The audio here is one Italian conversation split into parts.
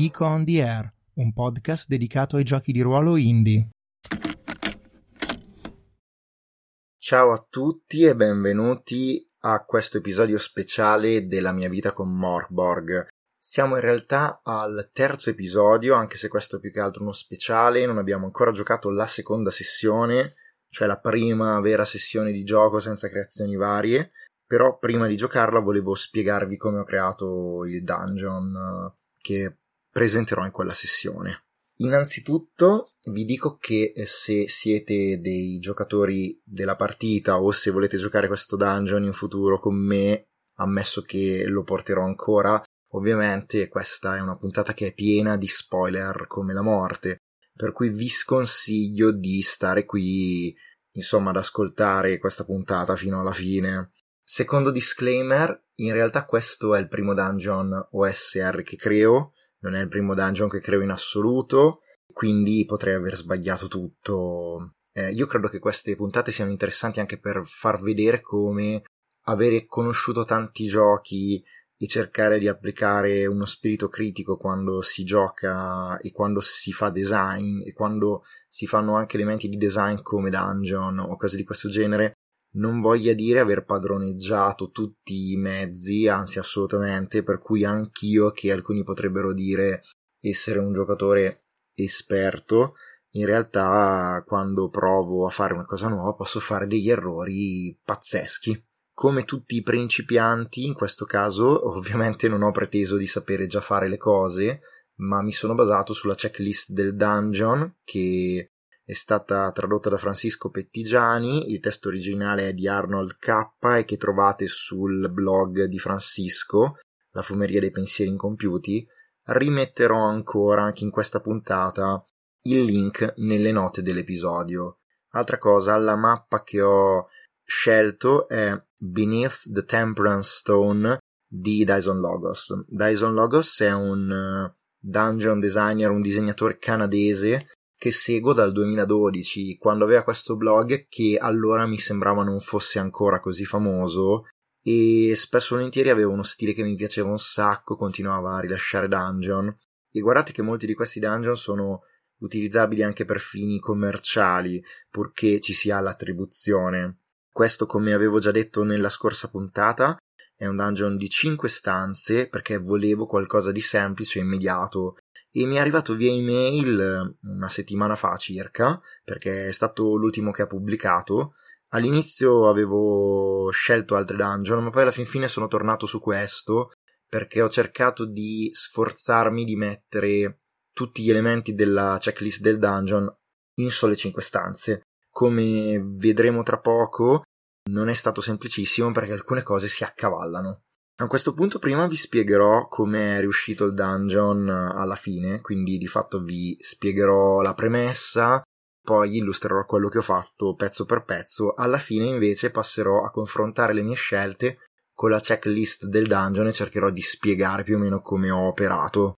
Geek on the Air, un podcast dedicato ai giochi di ruolo indie. Ciao a tutti e benvenuti a questo episodio speciale della mia vita con Mörk Borg. Siamo in realtà al terzo episodio, anche se questo è più che altro uno speciale, non abbiamo ancora giocato la seconda sessione, cioè la prima vera sessione di gioco senza creazioni varie, però prima di giocarla volevo spiegarvi come ho creato il dungeon che presenterò in quella sessione. Innanzitutto vi dico che se siete dei giocatori della partita o se volete giocare questo dungeon in futuro con me, ammesso che lo porterò ancora, ovviamente questa è una puntata che è piena di spoiler come la morte, per cui vi sconsiglio di stare qui, insomma, ad ascoltare questa puntata fino alla fine. Secondo disclaimer, in realtà questo è il primo dungeon OSR che creo, non è il primo dungeon che creo in assoluto, quindi potrei aver sbagliato tutto. Io credo che queste puntate siano interessanti anche per far vedere come avere conosciuto tanti giochi e cercare di applicare uno spirito critico quando si gioca e quando si fa design e quando si fanno anche elementi di design come dungeon o cose di questo genere, non voglia dire aver padroneggiato tutti i mezzi, anzi assolutamente, per cui anch'io, che alcuni potrebbero dire essere un giocatore esperto, in realtà quando provo a fare una cosa nuova posso fare degli errori pazzeschi. Come tutti i principianti, in questo caso ovviamente non ho preteso di sapere già fare le cose, ma mi sono basato sulla checklist del dungeon che è stata tradotta da Francesco Pettigiani, il testo originale è di Arnold K e che trovate sul blog di Francesco, La Fumeria dei Pensieri Incompiuti. Rimetterò ancora, anche in questa puntata, il link nelle note dell'episodio. Altra cosa, la mappa che ho scelto è Beneath the Temperance Stone di Dyson Logos. Dyson Logos è un dungeon designer, un disegnatore canadese che seguo dal 2012, quando aveva questo blog che allora mi sembrava non fosse ancora così famoso, e spesso volentieri aveva uno stile che mi piaceva un sacco, continuava a rilasciare dungeon, e guardate che molti di questi dungeon sono utilizzabili anche per fini commerciali, purché ci sia l'attribuzione. Questo, come avevo già detto nella scorsa puntata, è un dungeon di 5 stanze perché volevo qualcosa di semplice e immediato, e mi è arrivato via email una settimana fa circa, perché è stato l'ultimo che ha pubblicato. All'inizio avevo scelto altri dungeon, ma poi alla fin fine sono tornato su questo perché ho cercato di sforzarmi di mettere tutti gli elementi della checklist del dungeon in sole 5 stanze. Come vedremo tra poco, non è stato semplicissimo perché alcune cose si accavallano. A questo punto prima vi spiegherò come è riuscito il dungeon alla fine, quindi di fatto vi spiegherò la premessa, poi illustrerò quello che ho fatto pezzo per pezzo. Alla fine invece passerò a confrontare le mie scelte con la checklist del dungeon e cercherò di spiegare più o meno come ho operato.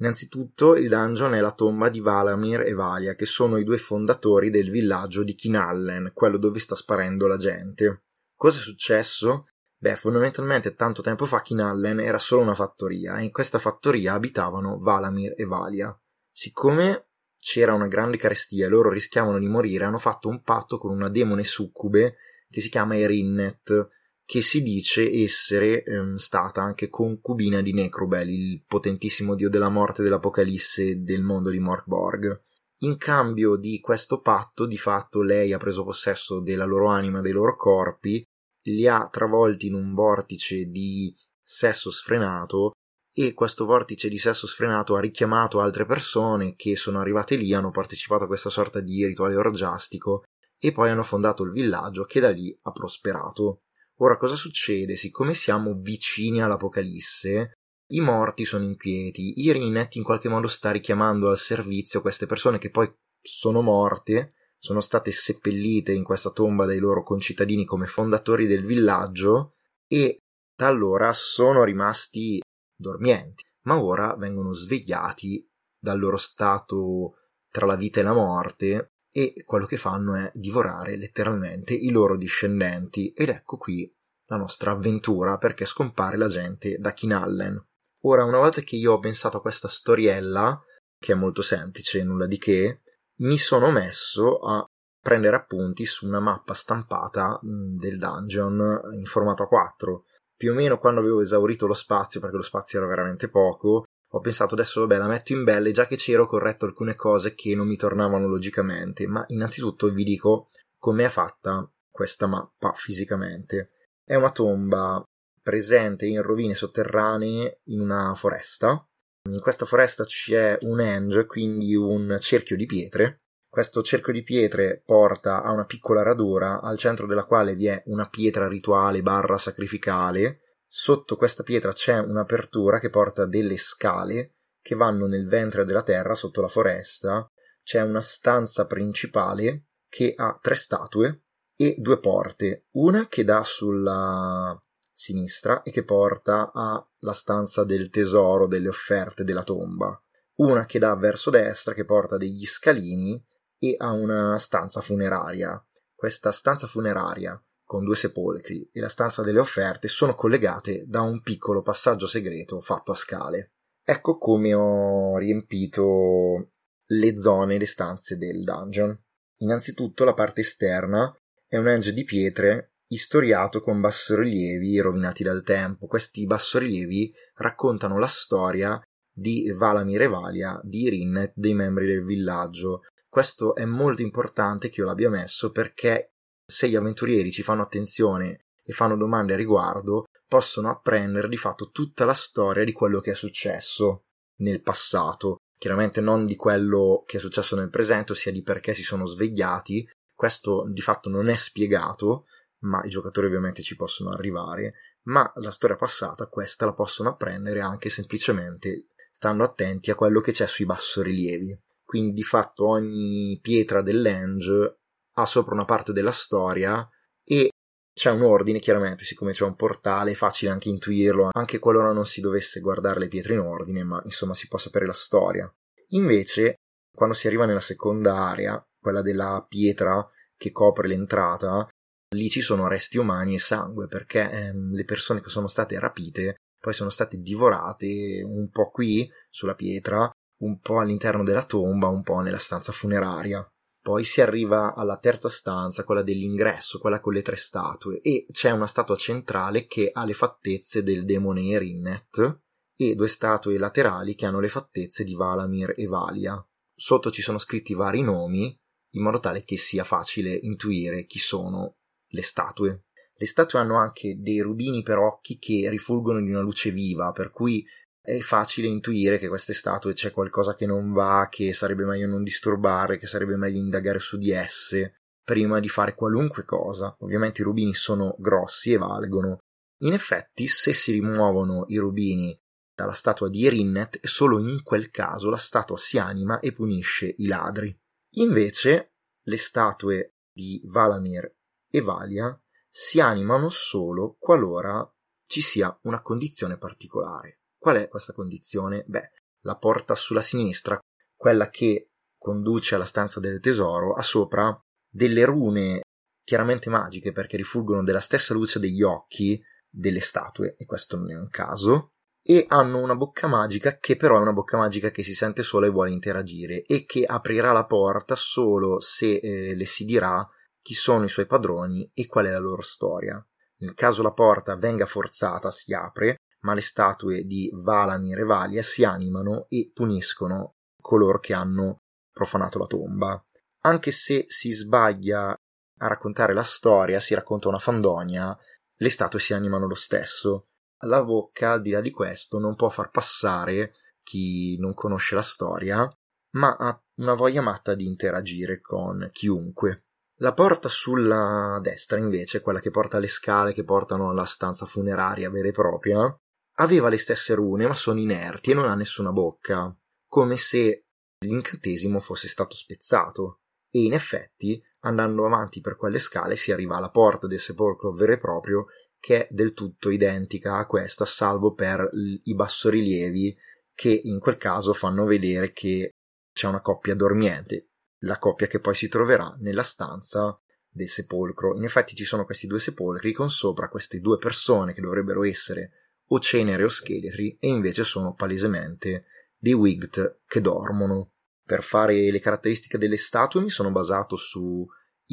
Innanzitutto il dungeon è la tomba di Valamir e Valia, che sono i due fondatori del villaggio di Kinallen, quello dove sta sparendo la gente. Cosa è successo? Beh, fondamentalmente tanto tempo fa Kinallen era solo una fattoria e in questa fattoria abitavano Valamir e Valia. Siccome c'era una grande carestia e loro rischiavano di morire, hanno fatto un patto con una demone succube che si chiama Erinnet, che si dice essere stata anche concubina di Necrobel, il potentissimo dio della morte, dell'apocalisse, del mondo di Mörk Borg. In cambio di questo patto, di fatto lei ha preso possesso della loro anima, dei loro corpi, li ha travolti in un vortice di sesso sfrenato, e questo vortice di sesso sfrenato ha richiamato altre persone che sono arrivate lì, hanno partecipato a questa sorta di rituale orgiastico e poi hanno fondato il villaggio, che da lì ha prosperato. Ora, cosa succede? Siccome siamo vicini all'apocalisse, i morti sono inquieti, Erinnet in qualche modo sta richiamando al servizio queste persone che poi sono morte, sono state seppellite in questa tomba dai loro concittadini come fondatori del villaggio, e da allora sono rimasti dormienti, ma ora vengono svegliati dal loro stato tra la vita e la morte, e quello che fanno è divorare letteralmente i loro discendenti. Ed ecco qui la nostra avventura perché scompare la gente da Kinallen. Ora, una volta che io ho pensato a questa storiella, che è molto semplice, nulla di che, mi sono messo a prendere appunti su una mappa stampata del dungeon in formato A4. Più o meno quando avevo esaurito lo spazio, perché lo spazio era veramente poco, ho pensato adesso vabbè la metto in belle, già che c'ero ho corretto alcune cose che non mi tornavano logicamente, ma innanzitutto vi dico come è fatta questa mappa fisicamente. È una tomba presente in rovine sotterranee in una foresta. In questa foresta c'è un henge, quindi un cerchio di pietre. Questo cerchio di pietre porta a una piccola radura al centro della quale vi è una pietra rituale barra sacrificale. Sotto questa pietra c'è un'apertura che porta delle scale che vanno nel ventre della terra sotto la foresta. C'è una stanza principale che ha 3 statue e 2 porte, una che dà sulla sinistra e che porta alla stanza del tesoro, delle offerte, della tomba, una che dà verso destra che porta degli scalini e a una stanza funeraria. Questa stanza funeraria con 2 sepolcri e la stanza delle offerte sono collegate da un piccolo passaggio segreto fatto a scale. Ecco come ho riempito le zone e le stanze del dungeon. Innanzitutto la parte esterna è un henge di pietre istoriato con bassorilievi rovinati dal tempo. Questi bassorilievi raccontano la storia di Valamir e Valia, di Erinnet, dei membri del villaggio. Questo è molto importante che io l'abbia messo perché se gli avventurieri ci fanno attenzione e fanno domande a riguardo possono apprendere di fatto tutta la storia di quello che è successo nel passato. Chiaramente non di quello che è successo nel presente, ossia di perché si sono svegliati. Questo di fatto non è spiegato, ma i giocatori ovviamente ci possono arrivare, ma la storia passata questa la possono apprendere anche semplicemente stando attenti a quello che c'è sui bassorilievi. Quindi di fatto ogni pietra dell'henge ha sopra una parte della storia e c'è un ordine, chiaramente, siccome c'è un portale è facile anche intuirlo, anche qualora non si dovesse guardare le pietre in ordine, ma insomma si può sapere la storia. Invece, quando si arriva nella seconda area, quella della pietra che copre l'entrata, lì ci sono resti umani e sangue perché le persone che sono state rapite poi sono state divorate un po' qui sulla pietra, un po' all'interno della tomba, un po' nella stanza funeraria. Poi si arriva alla terza stanza, quella dell'ingresso, quella con le 3 statue, e c'è una statua centrale che ha le fattezze del demone Erinnet e 2 statue laterali che hanno le fattezze di Valamir e Valia. Sotto ci sono scritti vari nomi in modo tale che sia facile intuire chi sono le statue. Le statue hanno anche dei rubini per occhi che rifulgono di una luce viva, per cui è facile intuire che queste statue c'è qualcosa che non va, che sarebbe meglio non disturbare, che sarebbe meglio indagare su di esse prima di fare qualunque cosa. Ovviamente i rubini sono grossi e valgono. In effetti, se si rimuovono i rubini dalla statua di Erinnet, solo in quel caso la statua si anima e punisce i ladri. Invece le statue di Valamir e Valia si animano solo qualora ci sia una condizione particolare. Qual è questa condizione? Beh, la porta sulla sinistra, quella che conduce alla stanza del tesoro, ha sopra delle rune chiaramente magiche perché rifulgono della stessa luce degli occhi delle statue, e questo non è un caso. E hanno una bocca magica che però è una bocca magica che si sente sola e vuole interagire e che aprirà la porta solo se le si dirà chi sono i suoi padroni e qual è la loro storia. Nel caso la porta venga forzata si apre, ma le statue di Valamir e Valia si animano e puniscono coloro che hanno profanato la tomba. Anche se si sbaglia a raccontare la storia, si racconta una fandonia, le statue si animano lo stesso. La bocca, al di là di questo, non può far passare chi non conosce la storia, ma ha una voglia matta di interagire con chiunque. La porta sulla destra, invece, quella che porta alle scale che portano alla stanza funeraria vera e propria, aveva le stesse rune, ma sono inerti e non ha nessuna bocca, come se l'incantesimo fosse stato spezzato. E in effetti, andando avanti per quelle scale, si arriva alla porta del sepolcro vero e proprio, che è del tutto identica a questa, salvo per i bassorilievi che in quel caso fanno vedere che c'è una coppia dormiente, la coppia che poi si troverà nella stanza del sepolcro. In effetti ci sono questi due sepolcri con sopra queste due persone che dovrebbero essere o cenere o scheletri, e invece sono palesemente dei Wigth che dormono. Per fare le caratteristiche delle statue mi sono basato sui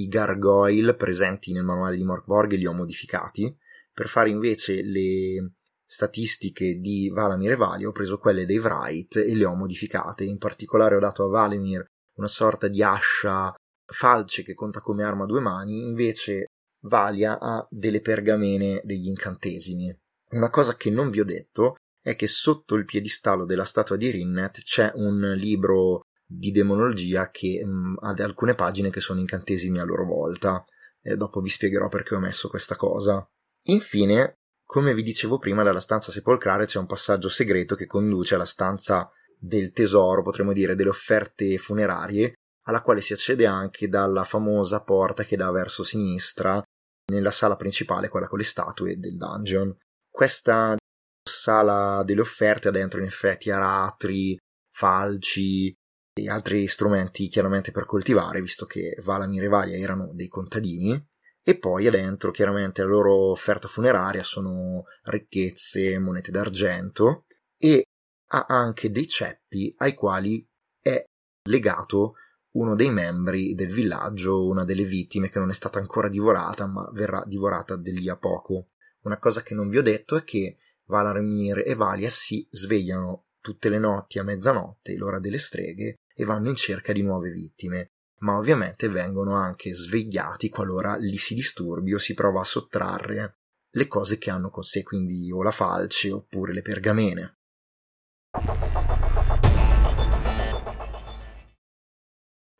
gargoyle presenti nel manuale di Mörk Borg e li ho modificati. Per fare invece le statistiche di Valamir e Valia ho preso quelle dei Wright e le ho modificate. In particolare ho dato a Valamir una sorta di ascia falce che conta come arma a due mani, invece Valia ha delle pergamene degli incantesimi. Una cosa che non vi ho detto è che sotto il piedistallo della statua di Erinnet c'è un libro di demonologia che ha alcune pagine che sono incantesimi a loro volta. Dopo vi spiegherò perché ho messo questa cosa. Infine, come vi dicevo prima, dalla stanza sepolcrale c'è un passaggio segreto che conduce alla stanza del tesoro, potremmo dire, delle offerte funerarie, alla quale si accede anche dalla famosa porta che dà verso sinistra nella sala principale, quella con le statue del dungeon. Questa sala delle offerte ha dentro in effetti aratri, falci e altri strumenti chiaramente per coltivare, visto che Valamir e Valia erano dei contadini, e poi ha dentro chiaramente la loro offerta funeraria, sono ricchezze, monete d'argento, e ha anche dei ceppi ai quali è legato uno dei membri del villaggio, una delle vittime che non è stata ancora divorata ma verrà divorata da lì a poco. Una cosa che non vi ho detto è che Valamir e Valia si svegliano tutte le notti a mezzanotte, l'ora delle streghe, e vanno in cerca di nuove vittime, ma ovviamente vengono anche svegliati qualora li si disturbi o si prova a sottrarre le cose che hanno con sé, quindi o la falce oppure le pergamene.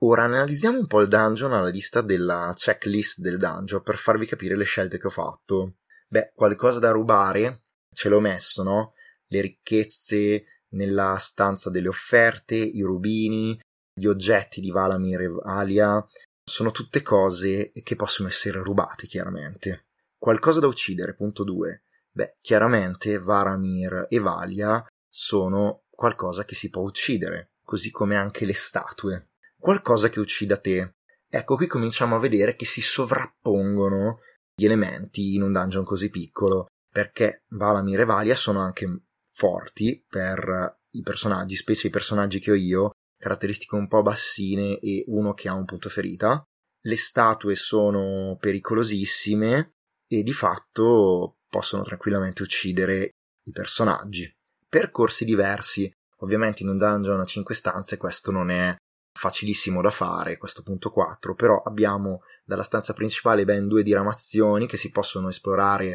Ora analizziamo un po' il dungeon alla vista della checklist del dungeon per farvi capire le scelte che ho fatto. Beh, qualcosa da rubare ce l'ho messo, no? Le ricchezze nella stanza delle offerte, i rubini, gli oggetti di Valamir e Valia, sono tutte cose che possono essere rubate, chiaramente. Qualcosa da uccidere, punto 2. Beh, chiaramente Valamir e Valia sono qualcosa che si può uccidere, così come anche le statue. Qualcosa che uccida te. Ecco, qui cominciamo a vedere che si sovrappongono gli elementi in un dungeon così piccolo, perché Valamir e Valia sono anche forti per i personaggi, specie i personaggi che ho io, caratteristiche un po' bassine e uno che ha un punto ferita. Le statue sono pericolosissime e di fatto possono tranquillamente uccidere i personaggi. Percorsi diversi. Ovviamente in un dungeon a 5 stanze questo non è facilissimo da fare, questo punto 4, però abbiamo dalla stanza principale ben 2 diramazioni che si possono esplorare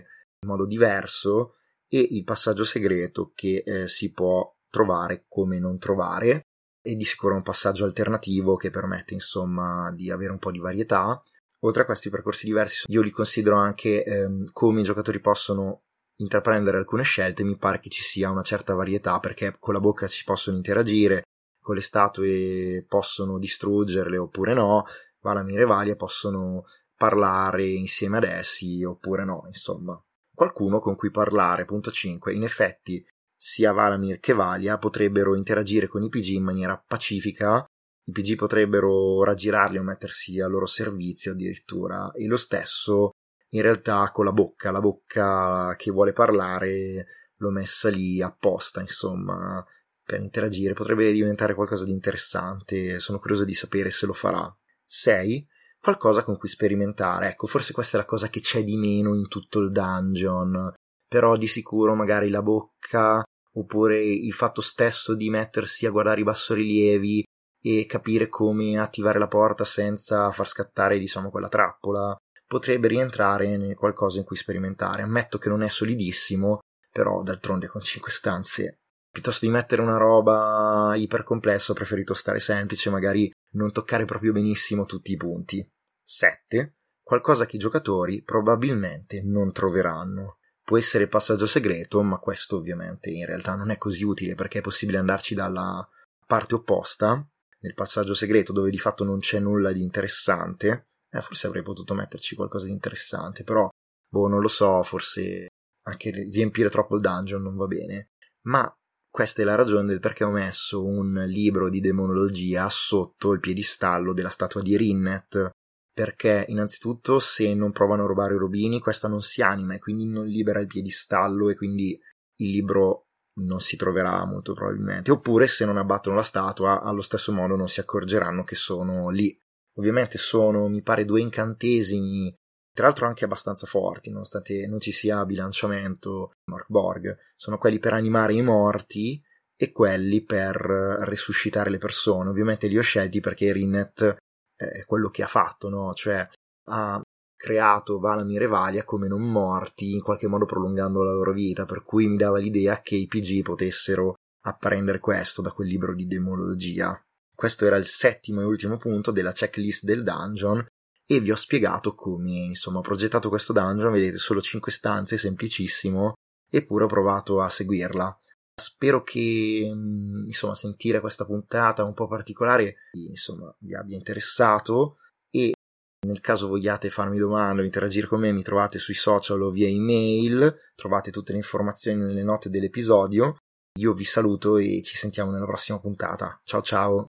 in modo diverso, e il passaggio segreto che si può trovare come non trovare, e di sicuro un passaggio alternativo che permette insomma di avere un po' di varietà. Oltre a questi percorsi diversi, io li considero anche come i giocatori possono intraprendere alcune scelte. Mi pare che ci sia una certa varietà, perché con la bocca ci possono interagire, con le statue possono distruggerle oppure no, Valamir e Valia possono parlare insieme ad essi oppure no, insomma. Qualcuno con cui parlare, punto 5. In effetti sia Valamir che Valia potrebbero interagire con i PG in maniera pacifica, i PG potrebbero raggirarli o mettersi al loro servizio addirittura, e lo stesso in realtà con la bocca che vuole parlare l'ho messa lì apposta, insomma, per interagire. Potrebbe diventare qualcosa di interessante, sono curioso di sapere se lo farà. 6. Qualcosa con cui sperimentare. Ecco, forse questa è la cosa che c'è di meno in tutto il dungeon, però di sicuro magari la bocca, oppure il fatto stesso di mettersi a guardare i bassorilievi e capire come attivare la porta senza far scattare, diciamo, quella trappola, potrebbe rientrare nel qualcosa in cui sperimentare. Ammetto che non è solidissimo, però d'altronde con 5 stanze, piuttosto di mettere una roba ipercomplessa ho preferito stare semplice, magari non toccare proprio benissimo tutti i punti. 7. Qualcosa che i giocatori probabilmente non troveranno. Può essere passaggio segreto, ma questo ovviamente in realtà non è così utile, perché è possibile andarci dalla parte opposta, nel passaggio segreto dove di fatto non c'è nulla di interessante. Forse avrei potuto metterci qualcosa di interessante, però non lo so, forse anche riempire troppo il dungeon non va bene. Ma questa è la ragione del perché ho messo un libro di demonologia sotto il piedistallo della statua di Erinnet, perché innanzitutto se non provano a rubare i rubini questa non si anima e quindi non libera il piedistallo e quindi il libro non si troverà molto probabilmente, oppure se non abbattono la statua allo stesso modo non si accorgeranno che sono lì. Ovviamente sono, mi pare, 2 incantesimi, tra l'altro anche abbastanza forti, nonostante non ci sia bilanciamento Mörk Borg. Sono quelli per animare i morti e quelli per risuscitare le persone. Ovviamente li ho scelti perché Erinnet è quello che ha fatto, no? Cioè ha creato Valamir e Valia come non morti, in qualche modo prolungando la loro vita, per cui mi dava l'idea che i PG potessero apprendere questo da quel libro di demologia. Questo era il 7° e ultimo punto della checklist del dungeon e vi ho spiegato come, insomma, ho progettato questo dungeon. Vedete, solo 5 stanze, semplicissimo, eppure ho provato a seguirla. Spero che, insomma, sentire questa puntata un po' particolare, insomma, vi abbia interessato, e nel caso vogliate farmi domande o interagire con me mi trovate sui social o via email, trovate tutte le informazioni nelle note dell'episodio. Io vi saluto e ci sentiamo nella prossima puntata. Ciao ciao!